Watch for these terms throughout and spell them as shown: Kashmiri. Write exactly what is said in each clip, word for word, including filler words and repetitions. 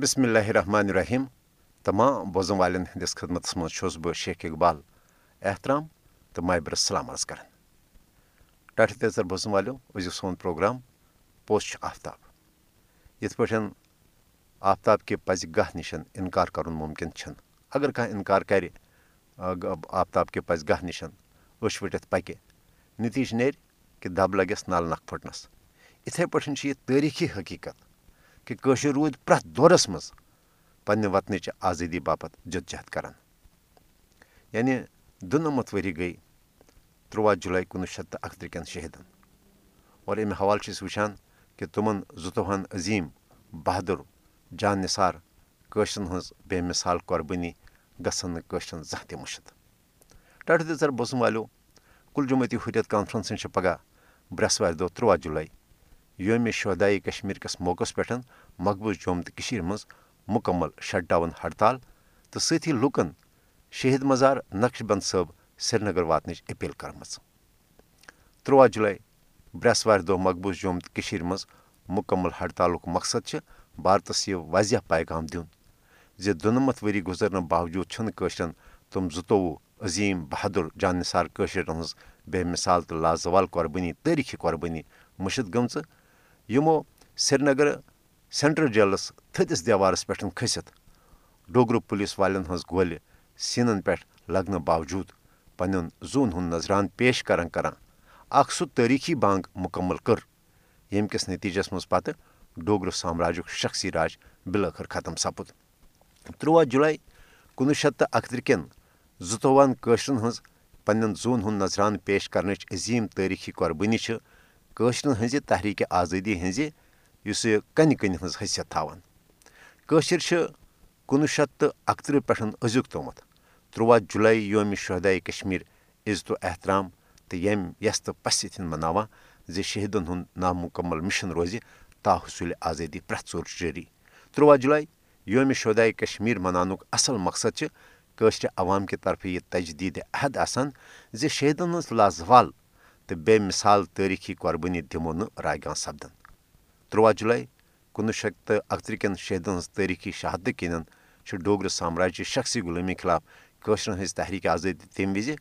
بسم اللہ الرحمن الرحیم تمام بوزن والن ہندس خدمت مز بہ شیخ اقبال احترام تو مابر السلام عرض کر ٹاٹھ تیزر بوزن والو ازو سون پروگرام پوش آفتاب یت پہ آفتاب کہ پزہ گاہ نش انکار کرن ممکن چھ اگر کھانا انکار کر آفتاب کہ پزہ گاہ نش اش وٹت پکہ نتیج نیر کہ دب لگس نل نکھ پھٹنس اتھے پٹھن چھ یہ تاریخی حقیقت کہ کشمیر رود پرت دورس مز پنہ وطنچ آزادی باپت جدجہد کران یعنی دُنمت وری گئی ترٛوہ جولائی کُنوُہ شیٚتھ تہٕ اکتٕرہ کٮ۪ن شہیدن اور امہِ حوالہٕ چھِ أسۍ وٕچھان کہ تمن زٕتووُہن عظیم بہادر جان نثار کٲشرٮ۪ن ہٕنٛز بے مثال قۄربٲنی گژھن نہٕ کٲشرٮ۪ن زانٛہہ تہِ مٔشِد ٹاٹھ دِژر بوزن والیو کُل جمٲعتی حریت کانفرنسن چھِ پگاہ برٛٮ۪سوارِ دۄہ ترٛوہ جولائی یومِ شہدائے کشمیر کس موقعس پہ مقبوض جوم تو کشیر مز مکمل شٹ ڈاؤن ہڑتال تو ستی لکن شہید مزار نقش بند صٲب سری نگر واتنچ اپیل کرم ترٛوہ جولائی برٛٮ۪سوارِ دۄہ مقبوض جوم تو کشیر مز مکمل ہڑتالک مقصد چھ بھارتس یہ واضح پیغام دیون زِ دُنمتھ ؤری گزرنے باوجود چھنہٕ کٲشرٮ۪ن تم زٕتووُہ عظیم بہادر جان نثار کٲشرٮ۪ن ہٕنٛز بے مثال تو لازوال قۄربٲنی تٲریٖخی قۄربٲنی مٔشِد گٔمژٕ یمو سری نگر سینٹرل جیلس تھدِس دیوارس پہ کھسِتھ ڈوگرٕ پُلیٖس والٮ۪ن ہٕنٛز گولہِ سیٖنن پٮ۪ٹھ لگنہٕ باوجوٗد پنٛنٮ۪ن زوٗن ہُنٛد نظران پیش کران کران اکھ سُہ تٲریٖخی بانٛگ مُکمل کٔر ییٚمہِ کِس نتیٖجس منٛز پتہٕ ڈوگرٕ سامراجُک شخصی راج بِلٲخٕر ختم سپُد ترٛوہ جولائی کُنوُہ شیٚتھ تہٕ اکتٕرہ کٮ۪ن زٕتووُہن کٲشرٮ۪ن ہٕنٛز پنٛنٮ۪ن زوٗن ہُنٛد نظران پیش کرنٕچ عظیٖم تٲریٖخی قۄربٲنی چھِ کٲشرٮ۪ن ہٕنٛزِ تحریٖکہِ آزٲدی ہٕنٛزِ یُس یہِ کَنہِ کٔنۍ ہٕنٛز حیثیت تھاوان کٲشِر چھِ کُنوُہ شیٚتھ تہٕ اکتٕرہ پٮ۪ٹھ أزیُک تامَتھ ترٛوہ جولائی یومہِ شہدائے کشمیر عزت و احترام تہٕ ییٚمہِ یَس تہٕ پسہِ سۭتۍ مناوان زِ شہیٖدن ہُنٛد نامُکمل مِشن روزِ تا حصوٗلِ آزٲدی پرٛٮ۪تھ ژوٗر جٲری ترٛوہ جولائی یومہِ شہدائے کشمیر مناونُک اصل مقصد چھِ کٲشرِ عوام کہِ طرفہٕ یہِ تجدیٖدِ عہد آسان زِ شہیٖدن ہٕنٛز لازوال تہٕ بے مثال تٲریٖخی قۄربٲنی دِمو نہٕ رایگان سپدن ترٛوہ جولائی کُنوُہ شیٚتھ تہٕ اکتٕرہ کٮ۪ن شہیدن ہٕنٛز تٲریٖخی شہادتہٕ کِنٮ۪ن چھُ ڈوگرٕ سامراجچہِ شخصی غلٲمی خلاف کٲشرٮ۪ن ہٕنٛز تحریٖکہِ آزٲدی تمہِ وِزِ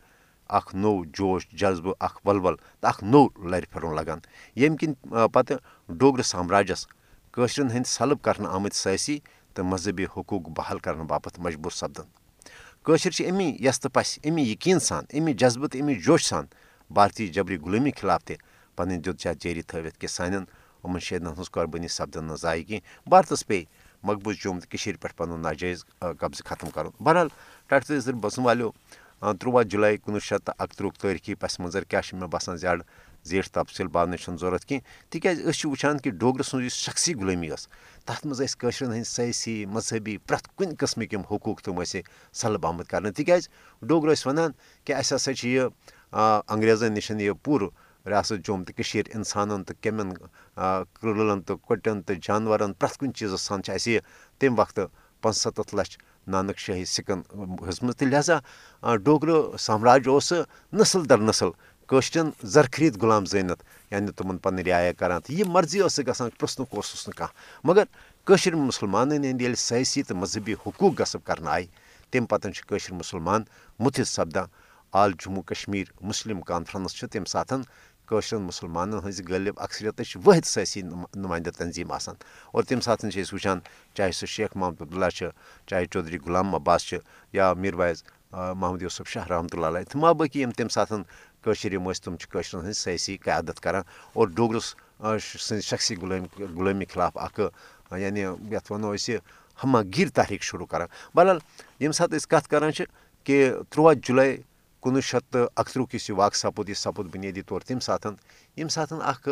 اکھ نوٚو جوش جذبہٕ اکھ ولول تہٕ اکھ نوٚو لرِ پھِرُن لگان ییٚمہِ کِنۍ پتہٕ ڈوگرٕ سامراجس کٲشرٮ۪ن ہٕنٛدۍ سلب کرنہٕ آمٕتۍ سٲسی تہٕ مذہبی حقوٗق بحال کرنہٕ باپتھ مجبوٗر سپدن کٲشِر چھِ امی یَس تہٕ پسہِ امی یقیٖن سان امی جذبہٕ تہٕ امی جوشہٕ سان بھارتی جبری غلٲمی خلاف تہِ پنٕنۍ جدوجہد جٲری تھٲوِتھ کہِ سانٮ۪ن یِمن شہیدن ہٕنٛز قۄربٲنی سپدن نہٕ زایہِ کینٛہہ بھارتس پے مقبوض جوم تہٕ کٔشیٖرِ پٮ۪ٹھ پنُن ناجٲیِز قبضہٕ ختم کرُن بہرحال ٹاٹھ تیزر بسن والیو ترٛوہ جولائی کُنوُہ شیٚتھ تہٕ اکتٕرہُک تٲریٖخی پس منظر کیٛاہ چھُ مےٚ باسان زیادٕ زیٖٹھ تفصیٖل باونٕچ چھَنہٕ ضروٗرت کینٛہہ تِکیازِ أسۍ چھِ وٕچھان کہِ ڈوگرٕ سٕنٛز یُس شخصی غلٲمی ٲس تتھ منٛز ٲسۍ کٲشرٮ۪ن ہٕنٛدۍ سٲسی مذہبی پرٛٮ۪تھ کُنہِ قٕسمٕکۍ یِم حقوٗق تِم ٲسۍ سلب آمٕتۍ کرنہٕ تِکیازِ ڈوگرٕ ٲسۍ ونان کہِ اسہِ ہسا چھِ یہِ انگریزن نِش یہِ پوٗرٕ ریاست جوم تہٕ کٔشیٖر اِنسانن تہٕ کیٚمٮ۪ن کرٛوٗلن تہٕ کۄٹٮ۪ن تہٕ جانورن پرٛٮ۪تھ کُنہِ چیٖزس سان چھِ اَسہِ یہِ تمہِ وقتہٕ پانٛژسَتتھ لچھ نانک شٲہی سِکن ہیٚژمٕژ تہٕ لہذا ڈوگرٕ سامراج اوس نسل در نسل کٲشرٮ۪ن زرخیٖد غلام زٲنِتھ یعنی تِمن پنٕنۍ رعایا کران تہٕ یہِ مرضی ٲس گژھان پرٛژھنُک اوسُس نہٕ کانٛہہ مگر کٲشِر مُسلمانن ہٕنٛدۍ ییٚلہِ سٲیسی تہٕ مذہبی حقوٗق غصب کرنہٕ آیہِ تمہِ پتہٕ چھِ کٲشِر مُسلمان مُتھِتھ سپدان all Jammu Kashmir Muslim conference چھِ تمہِ ساتہٕ کٲشرٮ۪ن مُسلمانن ہٕنٛزِ غٲلب اکثریتٕچ وٲحد سٲیسی نُمایندٕ تنظیٖم آسان اور تمہِ ساتہٕ چھِ أسۍ وٕچھان چاہے سُہ شیخ محمد عبداللہ چھِ چاہے چودھری غلام عباس چھِ یا میٖر وایز محمد یوٗسف شاہ رحمتہ اللہ علیہ تہٕ ما بٲقی یِم تمہِ ساتہٕ کٲشِر یِم ٲسۍ تِم چھِ کٲشرٮ۪ن ہٕنٛز سٲیسی قیادت کران اور ڈوگرس سٕنٛز شخصی غلٲمی غلٲمی خلاف اکھ یعنی یتھ ونو أسۍ یہِ ہمہ گیٖر تحریٖک شروٗع کران بہرحال ییٚمہِ ساتہٕ أسۍ کتھ کران چھِ کہِ ترٛوہ جولائی کُنوُہ شیٚتھ تہٕ اکتٕرہُک یُس یہِ واقعہٕ سپُد یہِ سپُد بُنیٲدی طور تمہِ ساتہٕ ییٚمہِ ساتہٕ اکھ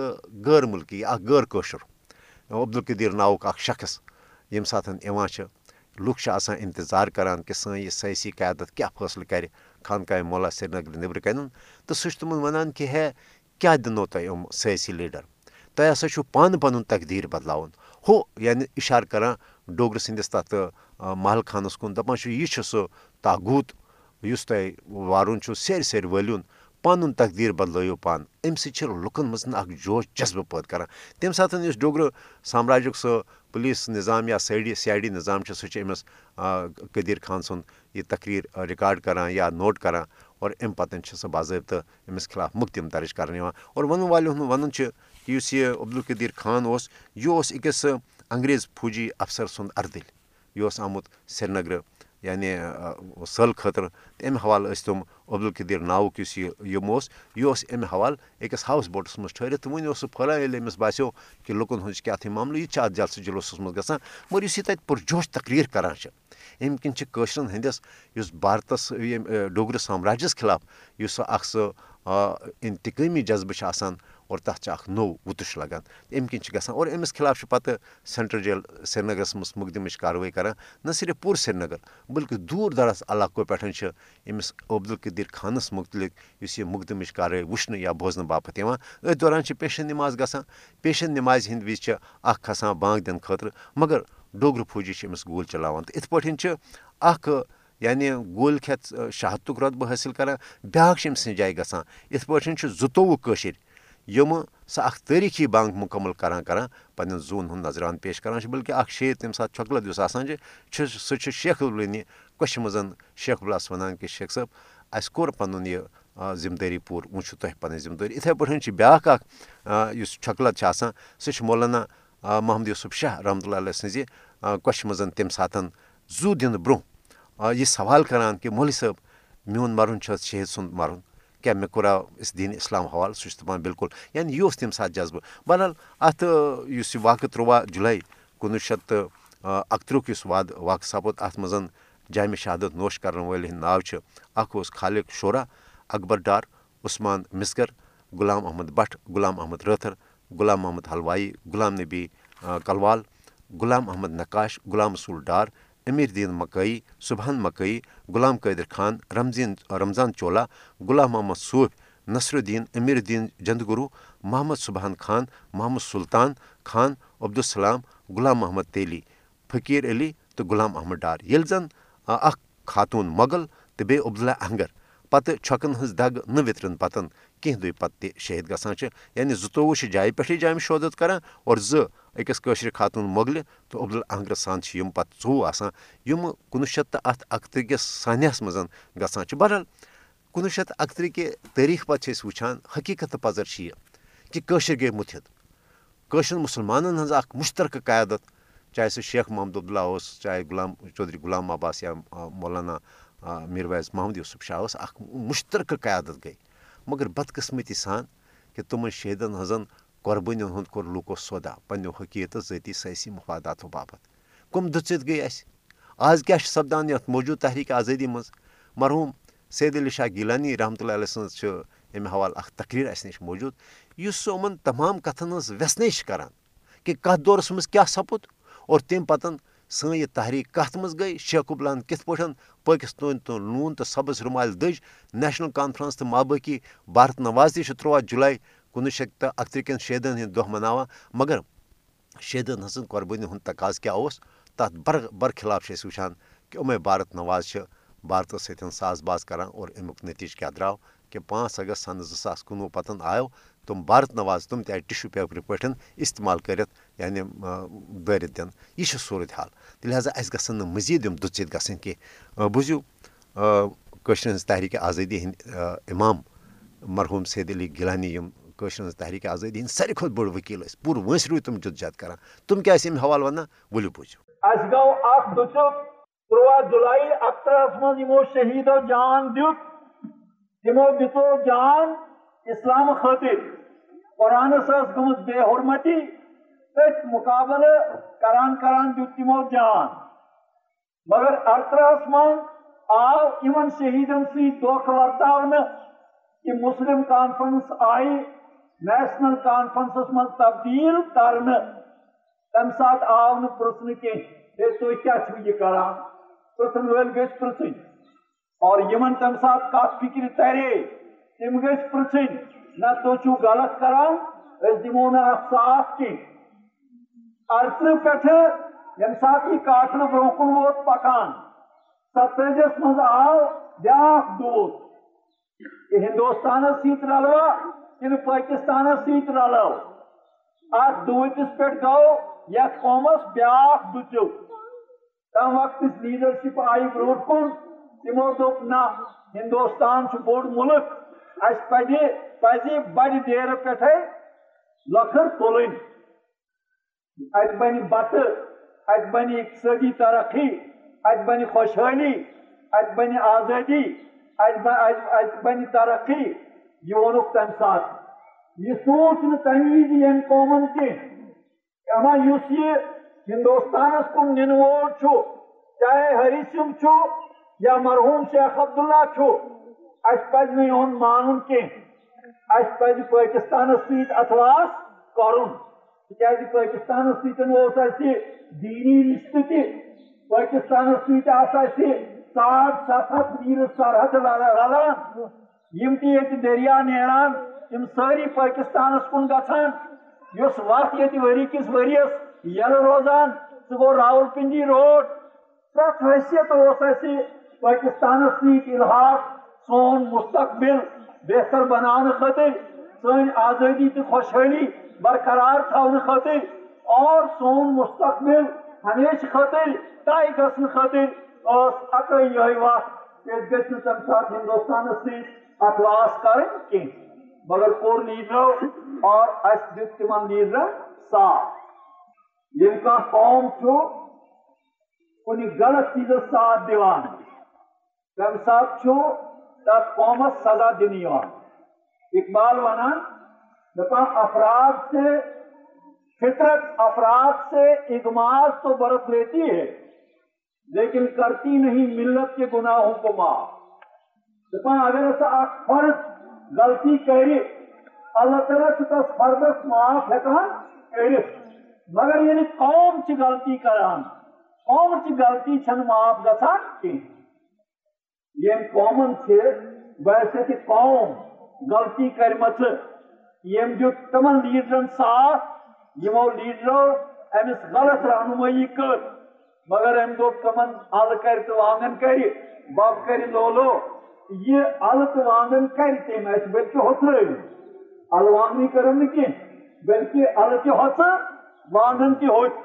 غٲر مُلکی اکھ غٲر کٲشُر عبدالقدیٖر ناوُک اکھ شخص ییٚمہِ ساتہٕ یِوان چھِ لُکھ چھِ آسان اِنتظار کران کہِ سٲنۍ یہِ سٲیسی قیادت کیٛاہ فٲصلہٕ کرِ خانقاہِ مولا سری نگر نٮ۪برٕ کَنٮ۪ن تہٕ سُہ چھُ تِمن ونان کہِ ہے کیٛاہ دِنو تۄہہِ یِم سٲیسی لیٖڈر تۄہہِ ہسا چھُو پانہٕ پنُن تقدیٖر بدلاوُن ہُہ یعنی اِشارٕ کران ڈوگرٕ سٕنٛدِس تتھ محل خانس کُن دپان چھُ یہِ چھُ سُہ تاغوٗت یُس تۄہہِ وارُن چھُو سیرِ سیرِ وٲلِیُن پنُن تقدیٖر بدلٲیِو پانہٕ امہِ سۭتۍ چھِ لُکن منٛز اکھ جوش جذبہٕ پٲدٕ کران تمہِ ساتہٕ یُس ڈوگرٕ سامراجُک سُہ پولیس نظام یا سی آئی ڈی نظام سہ امس قدیر خان سن یہ تقریر ریکارڈ کران یا نوٹ کران اور ام پتن سہ باضابطہ امس خلاف مقدمہ درج کرنے اور ون والوں ون کہ اس یہ عبدالقدیر خان اس یہ اکس انگریز فوجی افسر سند اردل یہ آمت سری نگر یعنی سل خطر ام حوالہ اس تم عبدالقدیر ناوک اس یہ ام حوالہ اکس ہاؤس بوٹس مجھ ٹھہرت ون اس پھلان یل امس باسو کہ لکن ہز کیا معاملہ یہ ات جلسہ جلوسس مز گا مگر اس یہ پرجوش تقریر کران ام کن قشرن ہندس اس بھارتس ڈوگر سامراجس خلاف اس سہ انتقامی جذبہ آسان اور تک نو وتش لگان ام کن گا اور امس خلاف پتہ سینٹرل جیل سری نگرس مز مقدم کاروٲیی کران نہ صرف پور سری نگر بلکہ دور دراز علاقوں پہ امس عبدالقدیر خانس متعلق اس یہ مقدم کاروٲیی وچھنے یا بوزن باپت ات دوران پیشن نماز گا پیشن نماز ہند وز کھسان بانگ دن خاطر مگر ڈوگر فوجی امس گول چلاوان تو ات پہ اخ یعنی گول کھت شہادت رتبہ حاصل کران بیاکھ امس جائے گا ات پہ زٕتووُہ کٲشِر یم سہ اخ تاریخی بانگ مکمل کران کران پنن زون ہند نظران پیش کران بلکہ اخ شعر تمہ سات چکلت یس آسان سہ شیخ الونی کش مزن شیخ البلاس ونان کہ شیخ صٲب اس کور پنن یہ ذمہ داری پور و تہ پنن ذمہ داری اتھے پٲٹھۍ بیاکھ اخ یس چکلت آسان سہ مولانا محمد یوسف شاہ رحمۃ اللہ علیہ سز کش مزن تمہ سات زو دن برہ یہ سوال کران کہ مولوی صٲب میون مرن شہید سند مرن کیا مے کورا اس دین اسلام حوالہ سہ دپان بالکل یعنی یہ تمہ سات جذبہ بہرحال ات اس واقعہ ترٛوواہ جولائی کُنوُہ شیٚتھ تہٕ اکترٕٛہ یُس واقعہ سپُد ات مز جامع شہادت نوش کرن ول ہند ناو اخ خالق شورا اکبر ڈار عثمان مسکر غلام احمد بٹ غلام احمد رٲتھر غلام محمد حلوائی غلام نبی کلوال غلام احمد نقاش غلام رسول ڈار امیر دین مکئی سبحان مکئی غلام قادر خان رمضین رمضان چولا غلام محمد صوف نصر الدین امیر الدین جندگرو محمد سبحان خان محمد سلطان خان عبدالسلام غلام محمد تیلی فقیر علی تو غلام احمد ڈار یل زن اخ خاتون مغل تو بی عبداللہ اہنگر پتہ چھکن ہز دگ نہ وترن پتن کھین دے پتہ شہید گسان یعنی زٕتووُہ جائے پہ جامع شہادت کران اور زٕ أکِس کٲشِر خاتون مغل تو عبداللہ اہنگر سان یم پتہ ژوٚوُہ آسان یم کُنوُہ شیٚتھ تہٕ اتھ اکترٕٛہ کِس سانحس مز گژھان بہرحال کُنوُہ شیٚتھ تہٕ اکترٕٛہ کہِ تٲریٖخ پتہٕ چھِ أسۍ وٕچھان حقیٖقت تہٕ پزر چھِ یہِ کہِ کٲشِر گٔے مُتھِتھ کٲشِر مُسلمانن ہٕنٛز اکھ مُشترکہٕ قیادت چاہے سُہ شیخ محمد عبداللہ اوس چاہے غلام چودھری غلام عباس یا مولانا میرویز محمد یوسف شاہ اوس اکھ مُشترکہٕ قیادت گٔے مگر بدقٕسمتی سان کہِ تِمن شہیدن ہٕنٛز قربٲنین ہُنٛد کوٚر لُکو سودا پنٛنیو حقیٖقت ذٲتی سیٲسی مفاداتو باپتھ کم دٔژِتھ گٔے اَسہِ آز کیٛاہ چھِ سپدان یَتھ موجوٗد تحریٖک آزٲدی منٛز مرحوٗم سید علی شاہ گیٖلانی رحمتہ اللہ علیہ سٕنٛز چھِ اَمہِ حوالہٕ اَکھ تقریٖر اَسہِ نِش موجوٗد یُس سُہ یِمَن تمام کَتھَن ہٕنٛز وٮ۪ژھنٕے چھِ کران کہِ کَتھ دورَس منٛز کیٛاہ سَپُد اور تمہِ پَتَن سٲنۍ یہِ تحریٖک کَتھ منٛز گٔے شیخ عبداللہَن کِتھ پٲٹھۍ پٲکِستٲنۍ تہٕ نوٗن تہٕ سبٕز رُمالہِ دٔج نیشنل کانفرنس تہٕ مابٲقی بھارت نواز تہِ چھِ ترٛوواہ جولائی کُنوُہ شیٚتھ تہٕ اکترٕٛہ کٮ۪ن شہیدن ہٕنٛدۍ دۄہ مناوان مگر شہیدن ہٕنٛز قۄربٲنی ہُنٛد تقاض کیٛاہ اوس تَتھ بر برخلاف چھِ أسۍ وٕچھان کہِ یِمَے بھارت نواز چھِ بھارتس سۭتۍ ساز باز کران اور اَمیُک نٔتیٖجہٕ کیٛاہ درٛاو کہِ پانٛژھ اگست سنہٕ زٕ ساس کُنوُہ پتن آو تِم بھارت نواز تِم تہِ آیہِ ٹِشوٗ پیپرٕ پٲٹھۍ استعمال کٔرِتھ یعنی دٲرِتھ دِنہٕ یہِ چھِ صوٗرت حال تیٚلہِ ہسا اَسہِ گژھن نہٕ مٔزیٖد یِم دٔژِتھ گژھٕنۍ کینٛہہ بوٗزِو کٲشرِ ہٕنٛز تحریٖکہِ آزٲدی ہٕنٛدۍ اِمام مرحوٗم سید علی گیٖلانی یِم کٲشرِ ہٕنٛز تحریٖکہِ آزٲدی ہٕنٛدۍ ساروی کھۄتہٕ بٔڑ ؤکیٖل ٲسۍ پوٗرٕ وٲنٛسہِ روٗدۍ تِم جِد جہد کران تِم کیٛاہ ٲسۍ اَمہِ حوالہٕ وَنان ؤلِو بوٗزِو اَسہِ گوٚو اکھ دٔژِتھ ترٛوواہ جُلائی اکترٕٛہَس منٛز یِمو شہیٖدو جان دیُت تِمو دِژو جان اِسلامہٕ خٲطرٕ قۄرانَس ٲس گٔمٕژ بے حُرمتی تٔتھۍ مُقابلہٕ کران کران دیُت تِمو جان مگر اَرترٕٛہَس منٛز آو یِمن شہیٖدن سۭتۍ دۄکھٕ ورتاونہٕ کہِ مُسلِم کانفرنس آیہِ نیشنل کانفرنسس مز تبدیل کرنے تم سات آو نو پرسن کی تھی کیا یہ کران پرسن ول گھ پرسن اور یمن تم سات کت فکر ترے تم گھ پرسن نہ تھی چھو غلط کران اس دمو نا صاف کی ارتر پٹھ یم سات یہ کاٹن برہ کن ووت پکان ستجس مز آو بیاکھ دود ہندوستانس سیت رلوا کن پاکستانس سۭتۍ رلو اخ دس پہ گو یس قومس بیاق دچو تم وقت لیڈرشپ آئی برو کن تمو دوپ نہ ہندوستان بوڑ ملک اس پہ پز بڑ دیر پہ لکھر تلن ات بن بت ات بن اقتصادی ترقی ات بن خوشحالی ات بن آزادی ات بن ترقی یہ وونک تمہ سات یہ سوچ نمہ وز یم قومن کما اس یہ ہندوستانس کن نن وول چاہے ہری سنگھ یا مرحوم شیخ عبداللہ اس پہ ان مان اس پہ پاکستانس ست اطلاس کر تاکہ پاکستانس ستن دینی رشتہ تہ پاکستانس ست ساڑھ سات ہاتھ میل سرحد رلان تہ دریا نیران تم ساری پاکستانس کن گھان اس وقت یہ وری کس وریس یل روزان سہ گو راول پنڈی روڈ پریت حیثیت اس پاکستانس ست الحاق سون مستقبل بہتر بنانے خاطر سن آزادی تو خوشحالی برقرار تھونے خاطر اور سون مستقبل ہمیشہ خاطر طے گھن خاطر اس اکے یہ وقت گھن تم سات ہندوستان سے اطلاس کریں کہیں مگر کور لیڈرو اور اس دت تمام لیڈر ساتھ جن کا قوم چھو کنی غلط چیزوں ساتھ دیوان تم ساتھ چھو تب قومت سزا دینی اور اقبال ونان دپا افراد سے فطرت افراد سے اغماز تو برت لیتی ہے لیکن کرتی نہیں ملت کے گناہوں کو معاف دپا اگر ایسا اکھ فرد غلطی کرے اللہ تعالیٰ چکس فردس معاف ہیکان کرے مگر یعنی قوم چی غلطی کران قوم چی غلطی چھن معاف گسان کی یہ قومن سے ویسے کہ قوم غلطی کرمت یہ جو تمام لیڈرن ساتھ یمو لیڈرو امس غلط رہنمائی کر مگر ام دو تمام حل کر تو وانگن کری باپ کری لولو یہ حل تو وانگن کر تم اس بلکہ ہوتر حل وانگنی کرن کی بلکہ حل کی ہوتر وانگن کی ہوت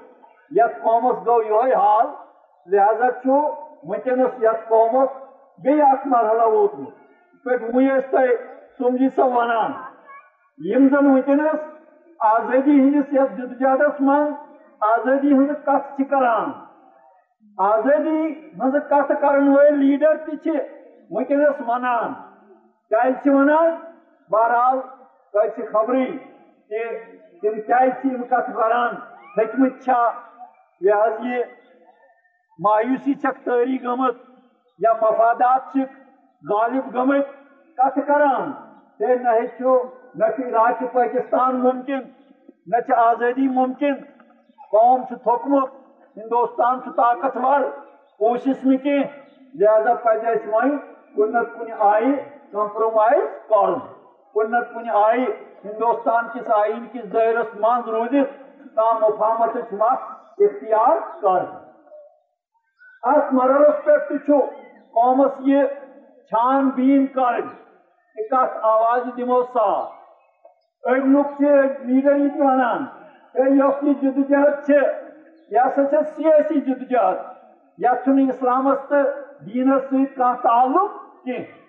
یا قومس گو یہ حال لہذا چھو مچنس یا قومس بی اک مرحلہ ووتمت پہ ویس تہ سمجھی سا ونان یم زن ونکس آزادی ہندس یس جدوجہدس من آزادی ہند کت چھ کران آزادی ہند کت کرن ول لیڈر تہ ونکس ونان کیا چھ ونان بہرحال تہ چھ خبری کہ تم کیا یم کت کران ہیکمت چھا لہذا یہ مایوسی چھک تاری گمت یا مفادات چک غالب گمت کت کران تے نہ چھو نہ چھ عراق پاکستان ممکن نہ چھ آزادی ممکن قوم چھ تھوکمت ہندوستان چھ طاقتور کوشش میں کہ لہذا پزے اس وائیں کن نہ کن آئی کمپرومائز کرن کن نہ کن آئی ہندوستان کس آئین کی دائرس مند روزت تا مفاہمت وقت اختیار کرن اس مرحلس پہ چھو قومس یہ چھان بین کرن کہ کس آواز دمو ساتھ ایک لوگ سے لیڈر یہ ونان اے یس یہ جدوجہد چھ یہ ہسا چھ سیاسی جدوجہد یہ چھنہ اسلامس تو دینس سۭتۍ کانٛہہ تعلق کینٛہہ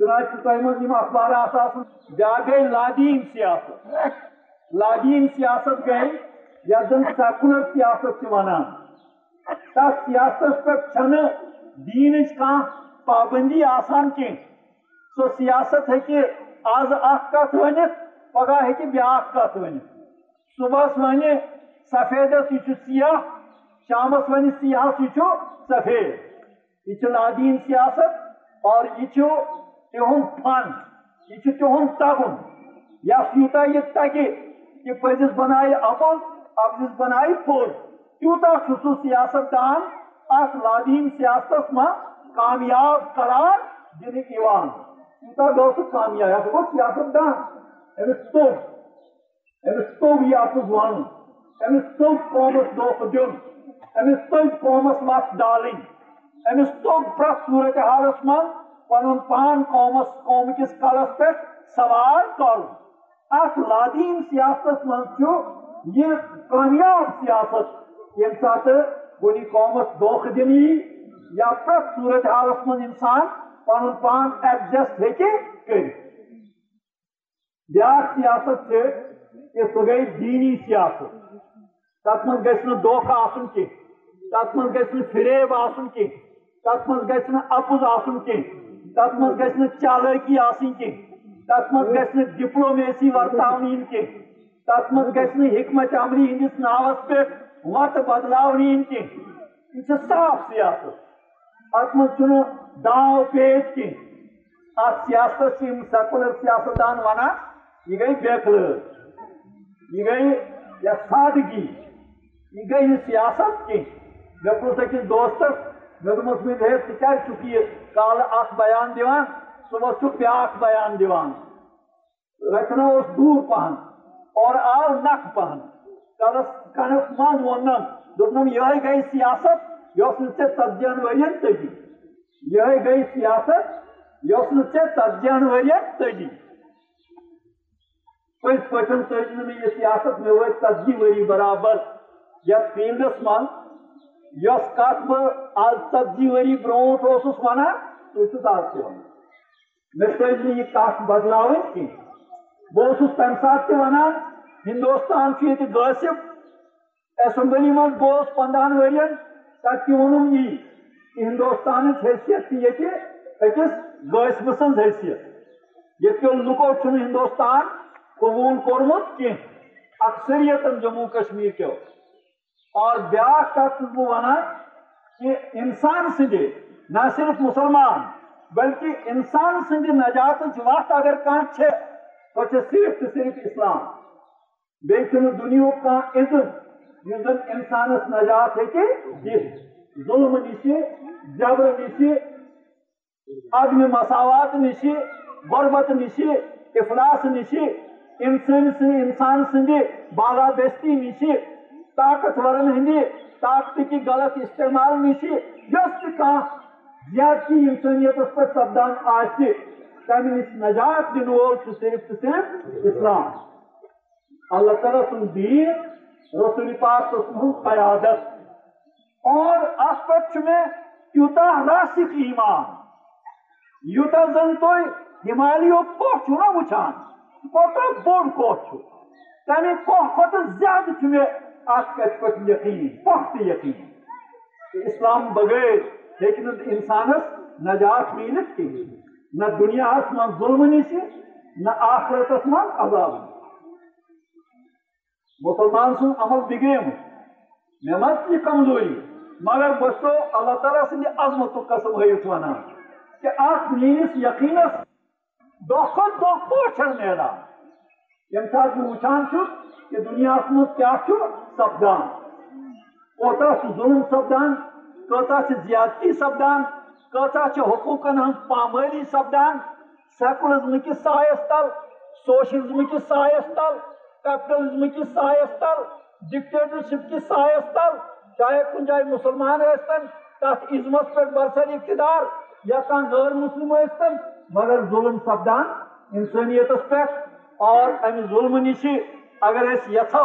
چنانچہ تۄہہِ منٛز یِم اخبارات آسان بیٛاکھ گٔے لادین سیاست لادین سیاست گٔے یتھ زن سیکولر سیاست چھِ ونان تتھ سیاستس پٮ۪ٹھ چھنہٕ دینچ کانٛہہ پابندی آسان کینٛہہ سو سیاست ہیٚکہِ آز اکھ کتھ ؤنِتھ پگاہ ہیٚکہِ بیٛاکھ کتھ ؤنِتھ صبحس وَنہِ سفیدس یہِ چھُ سیاہ شامس وَنہِ سیاہس یہِ چھُ سفید یہِ چھِ لادین سیاست اور یہِ چھُ تِہُنٛد فن یہِ چھُ تِہُنٛد تگُن یس یوٗتاہ یہِ تگہِ کہِ پٔزِس بنایہِ اپُز اپزِس بنایہِ پوٚز تیوٗتاہ چھُ سُہ سیاست دان اتھ لادین سیاستس منٛز کامیاب قرار دِنہٕ یِوان تیوٗتاہ گوٚو سُہ کامیاب یتھ گوٚو سیاست دان أمِس توٚگ أمِس توٚگ یہِ اَپُز وَنُن أمِس توٚگ قومس دھوکہٕ دیُن أمِس توٚگ قومس وَتھ ڈالٕنۍ أمِس توٚگ پرٛٮ۪تھ صوٗرتِ حالس منٛز پنُن پان قومس قوم کِس کلس پٮ۪ٹھ سوار کرُن لادین سیاست من یہ کامیاب سیاست یم سات کن قومس دھوکہ دنی یا پریت صورت حال من انسان پن پان ایڈجسٹ ہوں بیاا سیاست کہ سہ گئی دینی سیاست تک من گھ دھوکہ آن کی تک من گھن فریب آن کی تک من گھن اپز آن کی تک من گھن چالکی آن کی تک من گھن ڈپلومیسی ورتونی کی تک من گھن حکمت عملی ہندس ناوس پہ وت بدلونی کی یہ صاف سیاست ات من داو پیچ کی ات سیاست سیکولر سیاستدان ونان یہ گئی بے خلوص یہ گئی یا سادگی یہ گئی سیاست کی مے پوچھ اکس دوستس مے دس مے ہے کیا چکی کال اخ بیان دیوان صبح چھ بیاکھ بیان دیوان رکھنا اس دور پہن اور آو نک پہن کالس کنس مان ونن دپنم یہ گئی سیاست یوس نہ ژے ورین تگی یہ گئی سیاست یوس نہ ژے ژتجیہن ورین تگی پز پٹن تج نی یہ سیاست مے وت ژتجی وری برابر یت فیلڈس من یس کت بہ آج ژتجی وری برونٹ اوسس ونان تس آج تہ مے پز نہ یہ کت بدلوین کی بہس تمہ سات تہ ونان ہندوستان یہ غاصب اسمبلی من گوس پندہن ورین تک وونم یہ کہ ہندوستان حیثیت یہ اکس غاصب سن حیثیت یہ لکو ہندوستان قبول کورمت کی اکثریت جموں کشمیر کے اور بیاا کت بہ کہ انسان سندے نہ صرف مسلمان بلکہ انسان سندے نجات وتھ اگر کھانے سو صرف صرف اسلام بیچن دنیا کھانا عزم یس زن انسانس نجات ہیکے دس ظلم نش جبر نش عدم مساوات نش غربت نش افلاس نش انسان انسان سندی بالادستی نش طاقتورن ہندی طاقت کی غلط استعمال نش یس کان زیادتی انسانیتس پہ سپدان آس تمہ نش نجات دن وول صرف صرف اسلام اللہ تعالیٰ سند دین رسول پاک قیادت اور اس پہ میں تیوتا راسک ایمان یوتا زن تھی ہمالیو کوہ نا وچان کوتا بوڑ کوہ تمہ کوہ کھتہ زیادہ میں ات کت پہ یقین پختہ یقین اسلام بغیر ہیکہ نہ انسانس نجات ملت کہین نہ دنیاس من ظلم نش نہ آخرتس من عذاب مسلمان سن عمل بگڑیم مے مت یہ کمزوری مگر بچو اللہ تعالیٰ سندی عظمت قسم ہوئیت ونان کہ ات میس یقینس دہ کھت دہ پوچھن نیران یم سات بہ وچان چھس کہ دنیا مز کیا سپدان کوتاہ چھ ظلم سپدان کوتاہ چھ زیادتی سپدان کوتاہ چھ حقوقن ہن پامالی سپدان سیکولرزم کس سایس تل سوشلزم کس سایس تل کیپٹلزم کی سایس تل ڈکٹیٹرشپ کی سایس تل چاہے کن جائے مسلمان ثن تک عزمس پہ برسر اقتدار یا کان غیر مسلم ثن مگر ظلم سپدان انسانیتس پہ اور امہ ظلم نش اگر اس یھو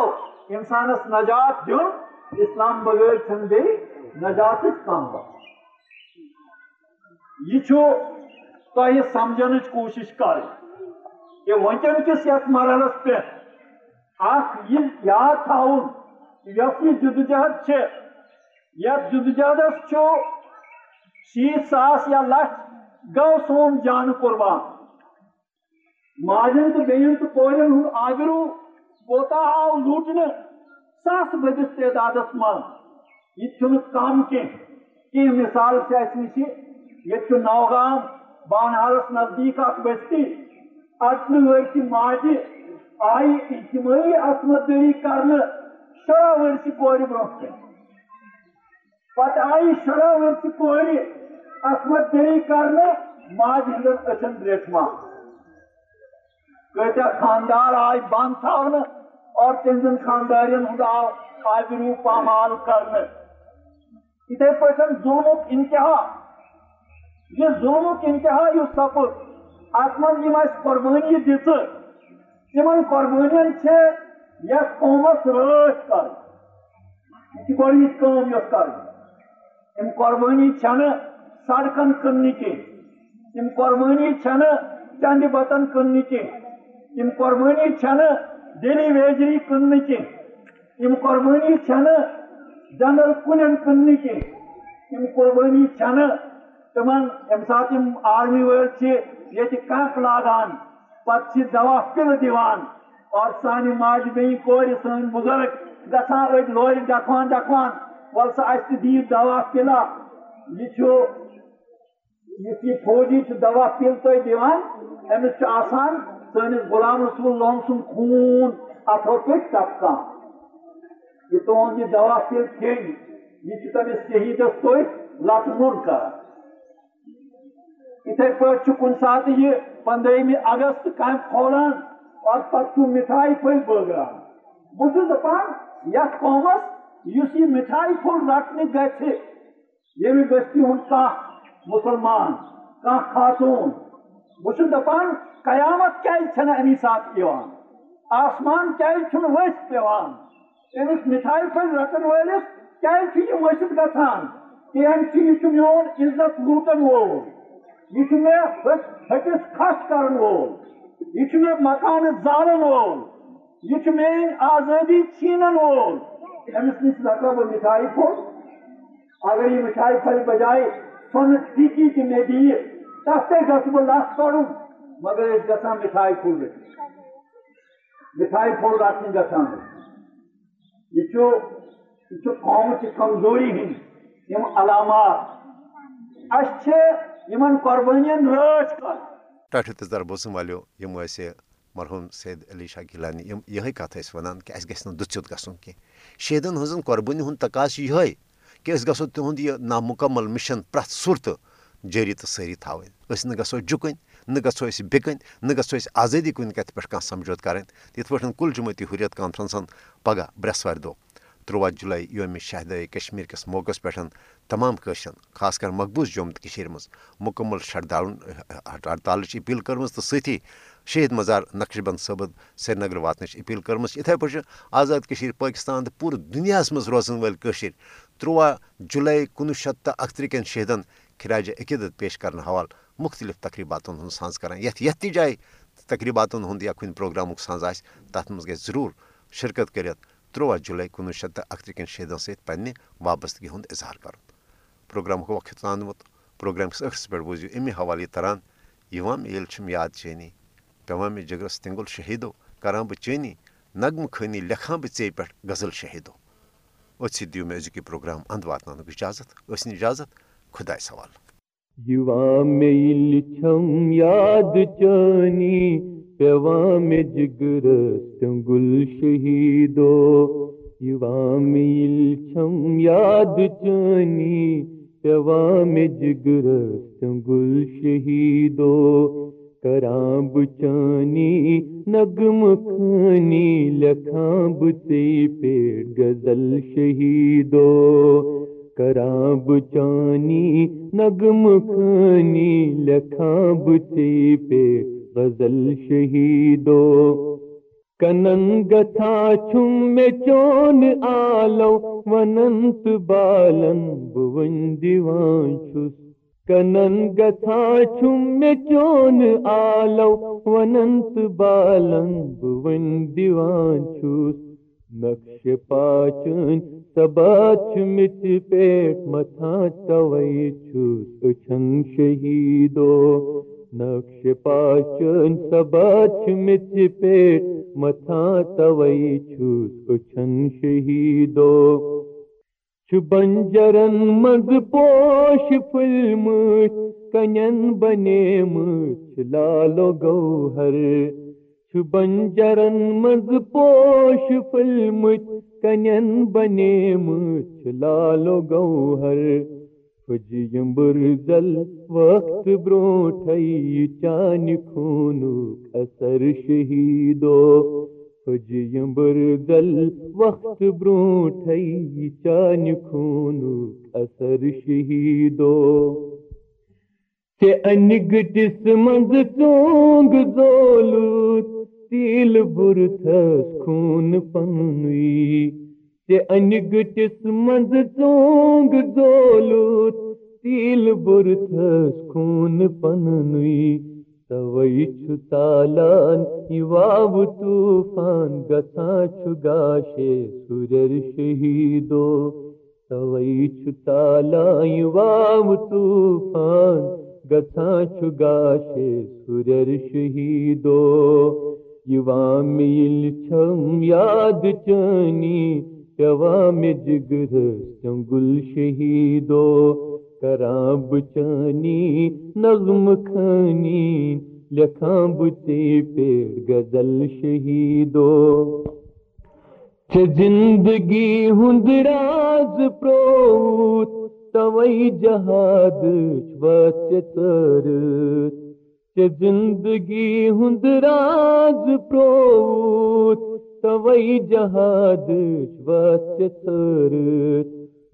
انسانس نجات دن اسلام بغیر چھ بی نجات کم بس یہ تہ سمجھن کوشش کر کہ ونکین کس یھ مرحلس پہ اخ یہ یاد تھاؤن یس یہ جدوجہد یس جدوجہدس شیت ساس یا لچھ گو سون جان قربان ماجن تو بین تو کورین ہند آبرو کوتا آو لوٹنے ساس بدس تعدادس من یہ کم کی مثال نش یہ نوگام بانہالس نزدیک اخ بستی اٹھن ورشی ماجہ آئی اجتماعی عصمت دری کرنے شرہ ورشی کوری برونٹ کن پتہ آئی شرہ ورشی کوری عصمت دری کرنے ماج ہندن اچن ریٹما کتیا خاندار آئی بند تھاونے اور تنزن خاندارین ہند آو آبرو پامال کرنے اتے پچھن ظلمک انتہا یہ ظلمک انتہا یہ سپر اتمن یہ قربانی دت ایمان قربانیان چه یک قومت راست کاری یک باری یک قوم یک کاری این قربانی چنه سرکن کننی که این قربانی چنه چندی بطن کننی که این قربانی چنه دلی ویجری کننی که این قربانی چنه جنرل کنن کننی که این قربانی چنه تمام امسات آرمی ویر چه یہ کانک لاگان پتہ دوا پل دان اور سانہ ماجہ بی کور سن بزرگ گھان اد لور ڈکوان ڈکوان ول سا دی دوا پلا یہ فوجی دوا پل تھی دان امس سنس غلام رسول اللہ سن خون اتو پہ ٹپکان یہ تہد یہ دوا پل کھین یہ تمس شہیدس تھی لت مر کر اتھے پاس کن سات یہ پندرہ اگست کم کھولان اور پتہ مٹھائی پھل بٲگراوان بہت دپان یتھ قومس اس یہ مٹھائی پھل رٹنہ گژھِ ییٚمہِ بستی ہُنٛد کانٛہہ مسلمان کانٛہہ خاتون بہٕ چھُس دپان قیامت کیٛازِ چھنہٕ اَمی ساتہٕ یِوان آسمان کیٛازِ چھُنہٕ ؤسۍ پیٚوان أمِس مٹھاے پھٔلۍ رٹن وٲلِس کیٛازِ چھُ یہِ ؤسِتھ گژھان کیٛازِ چھُ یہِ چھُ میون عزت لوٗٹن وول یہ میں ہٹس کھس کرن وول یہ میں مکان زالن وول یہ میری آزادی چھینن وول امس نش لکا وہ مٹھائی پھول اگر یہ مٹھائی پھل بجائے سن ٹیکی کہ مے دی تس تے گس بہ لس کڑوں مگر اس گسا مٹھائی پھول مٹھائی پھول رکھن گسا یہ یہ قوم کی کمزوری ہند یہ علامات اچھے ٹھٹ تربو سم والو مرحوم سید علی شاہ گیلانی یہ کت ونان کہ اس گھس دچت گھن کی شہیدن ہن قربانی ہند تقاضہ یہ کہ اس گھو تہد یہ نامکمل مشن پریت صورت جاری تو ساری تھوس نو جکن نو بکن نو آزادی کن کت پہ کھانا سمجھوت کریں یت پہ کل جمعیتی حریت کانفرنسن پگہ برسوار دہ ترٛوہ جولائی یوم شہدائے کشمیر کس موقع پہ تمام قشرن خاص کر مقبوض جوم تو مز مکمل شٹ ڈاؤن ہڑتال اپیل کرم تو سی شہید مزار نقش بند صبد سری نگر واتنچ اپیل کرم اتھے پہ آزاد کشمیر پاکستان تو پور دنیا مز روزن ول کشر ترٛوہ جولائی کُنوُہ شیٚتھ تو اکترہ کٮ۪ن شہیدن خراج عقیدت پیش کرنے حوالہ مختلف تقریبات سانز کران یت یت تہِ جائے تقریبات ہند یا کن پروگرام سانز آس تر مز گژھِ ضرور شرکت کرت ترٛوہ جولائی کُنوُہ شیٚتھ اکترہ کٮ۪ن شہیدن سۭتۍ پننہِ وابستگی ہُنٛد اظہار کرُن پروگرام وقت ختانوت پروگرام کس عقس پہ بوزیو امہ حوالے تران یوام یل چم یاد چینی پیوان مے جگرس تنگل شہیدو کران بہ چینی نغم خانی لکھان بہ ژے پہ غزل شہیدو اتھی دیو مے ازیُک پروگرام اند واتنان اجازت ٲسِن اجازت خداے سوال یوام مے یل چم یاد چینی پیوان مے جگرس تنگل شہیدو یوام مے یل چم یاد چینی پیوام جگرس گل شہیدو کراں بہ چانی نغم خانی لکھاں بہ ژے پٮ۪ٹھ غزل شہیدو کراں بہ چانی نغم خانی لکھاں بہ ژے پٮ۪ٹھ غزل شہیدو کنن گھا چھم مے چون آلو وننت بالن بون دیوان چھس کنن گھا چھم مے چون آلو وننت بالن بون دیوان چھس نقش پاچن سبات مت پیٹ متھا توے چھس اچھن شہیدو نقش پاچن سبات مت پیٹ متھا توے چھس اچھن شہیدو چھ بنجرن مز پوش پھلم کنن بنے مچھ لالو گوہر چھ بنجرن مز پوش پھلم کنن بنے مچھ لالو گوہر فجیم برزل وقت برونٹھے چان خونک اثر شہیدو فجیم برزل وقت برونٹھے چان خونک اثر شہیدو ژےٚ انگٹس منٛز ژونگ زولُت دل برتھس خون پنوی تے انگٹس مز چونگ دولت تیل برتھس خون پنوی توئی چھ تالان یواو طوفان گسان چھ گاشے سورر شہیدو توئی چھ تالان یواو طوفان گسان چھ گاشے سورر شہیدو یوام یل چھم یاد چانی یوام جگر چنگل شہیدو کران بچانی نظم خانی لکھان بچے پیر غزل شہیدو چھ زندگی ہند راز پروت توئی جہاد چوات چھ زندگی ہند راز پروت توئی جہاد چوات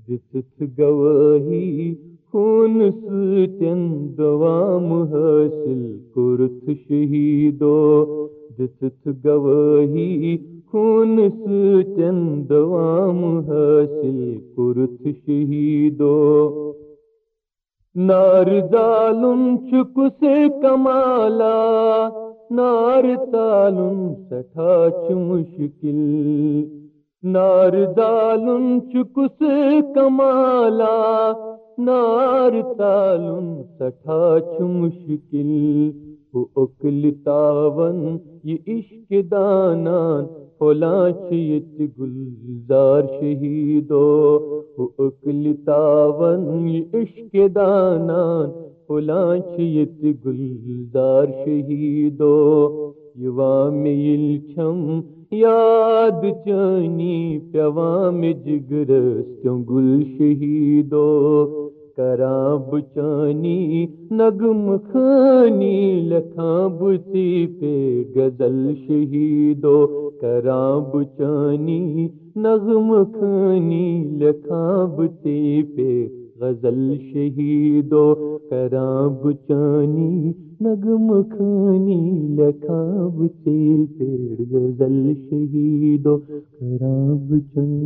دتس گواہی خون ستن دوام حاصل کرت شہیدو دتس گواہی خون ستن دوام حاصل کرت شہیدو نار ظالم چھ کس کمالا نار ظالم سٹھا چھ مشکل نار دالن چکس کمالا نار تالن سٹھا چھ مشکل ہو اکل تاون یہ عشق دانان پھولان چھ یت گلزار شہیدو ہو اکل تاون یہ عشق دانان پھولان چھ یت گلزار شہیدو یوام یل چھم یاد چانی پیوام جگرس چنگل شہیدو کران بچانی نغم خانی لکھان بچے پہ غزل شہیدو کران بچانی نغم خانی لکھان بچے پہ غزل شہیدو کران بچانی نغم خانی لکھا بچے پیڑ غزل شہیدو کرام چن